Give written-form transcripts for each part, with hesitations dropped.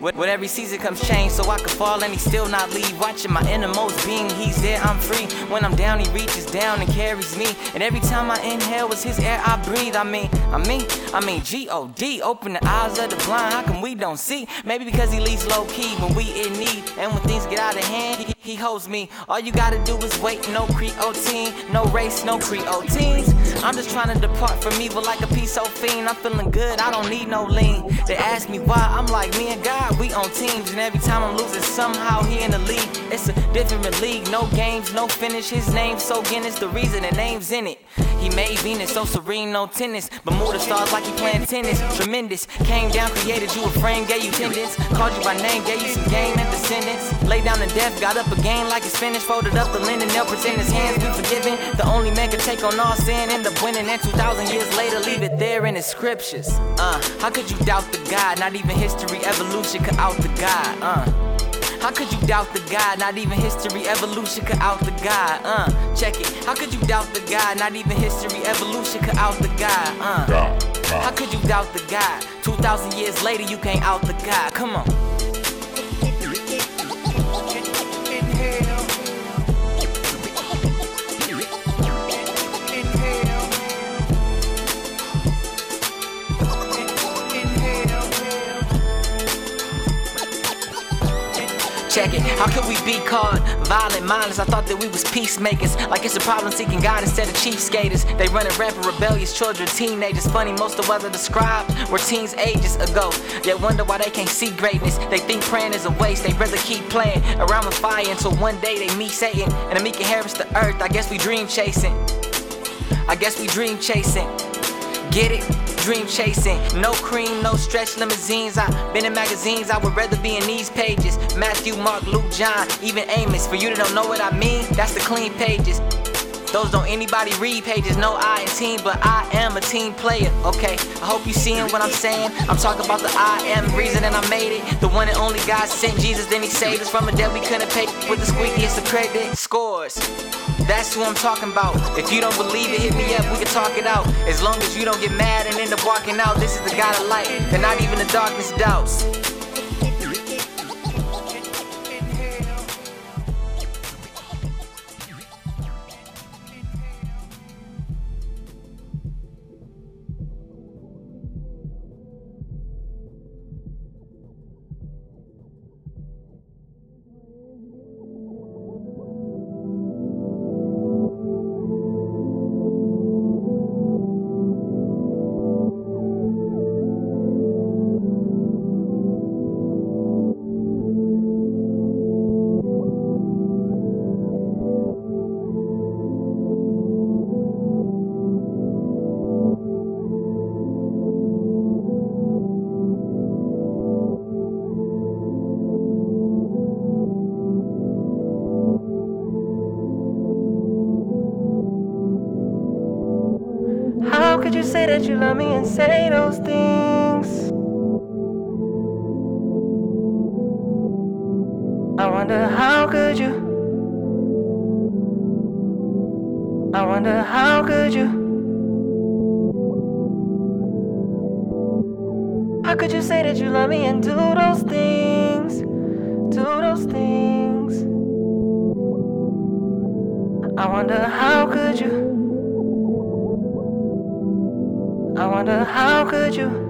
With every season comes change, so I could fall and he still not leave. Watching my innermost being, he's there, I'm free. When I'm down, he reaches down and carries me. And every time I inhale, it's his air I breathe. I mean G-O-D, open the eyes of the blind. How come we don't see? Maybe because he leaves low-key when we in need. And when things get out of hand, he holds me. All you gotta do is wait, no creatine, no race, no creatines. I'm just trying to depart from evil like a piso fiend. I'm feeling good, I don't need no lean. They ask me why, I'm like, me and God, we on teams. And every time I'm losing, somehow he in the league. It's a different league, no games, no finish. His name so Guinness, the reason the name's in it. He made Venus so serene, no tennis. Bermuda stars like he playing tennis, tremendous. Came down, created you a frame, gave you tendons. Called you by name, gave you some game and descendants. Laid down to death, got up again like it's finished. Folded up the linen, they'll pretend his hands be forgiven. The only man can take on all sin, end up winning. And 2,000 years later, leave it there in the scriptures. How could you doubt the God? Not even history, evolution could out the God. How could you doubt the God? Not even history, evolution could out the God. Check it. How could you doubt the God? Not even history, evolution could out the God. How could you doubt the God? 2,000 years later, you can't out the God. Come on. Check it. How could we be called violent mindless? I thought that we was peacemakers. Like it's a problem seeking God instead of chief skaters. They running rampant, rebellious children, teenagers. Funny, most of what I described were teens ages ago. Yet wonder why they can't see greatness. They think praying is a waste. They rather keep playing around with fire until one day they meet Satan. And Amika Harris to earth. I guess we dream chasing. Get it? Dream chasing, no cream, no stretch limousines. I've been in magazines, I would rather be in these pages. Matthew, Mark, Luke, John, even Amos. For you that don't know what I mean, that's the clean pages. Those don't anybody read pages, no I in team, but I am a team player, okay? I hope you seeing what I'm saying. I'm talking about the I am reason and I made it. The one and only God sent Jesus, then he saved us from a debt we couldn't pay. With the squeakiest of credit scores. That's who I'm talking about. If you don't believe it, hit me up, we can talk it out. As long as you don't get mad and end up walking out, this is the God of light, and not even the darkness doubts. You say that you love me and say those things. I wonder how could you How could you say that you love me and do those things? I wonder how could you.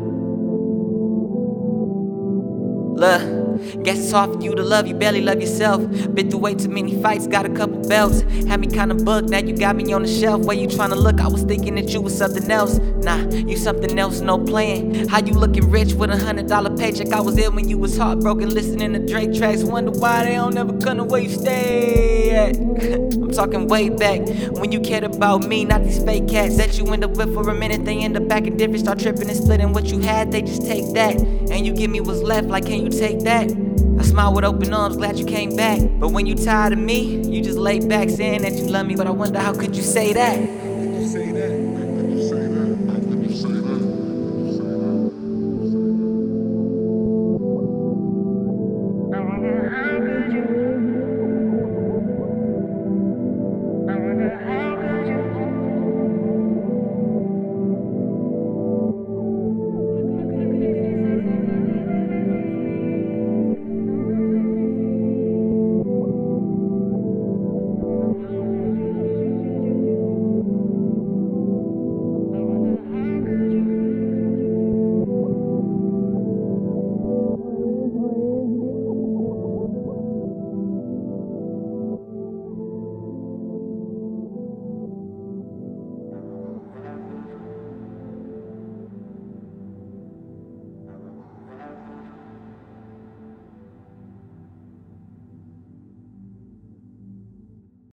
Look, guess it's hard for you to love, you barely love yourself. Been through way too many fights, got a couple belts. Had me kinda booked, now you got me on the shelf. Where you tryna look, I was thinking that you was something else. Nah, you something else, no playing. How you looking rich with $100 paycheck? I was ill when you was heartbroken, listening to Drake tracks. Wonder why they don't ever come to where you stay at. I'm talking way back, when you cared about me, not these fake cats that you end up with for a minute. They end up back in different, start tripping and splitting what you had. They just take that, and you give me what's left, like can you take that? I smile with open arms, glad you came back. But when you tired of me, you just lay back saying that you love me. But I wonder how could you say that?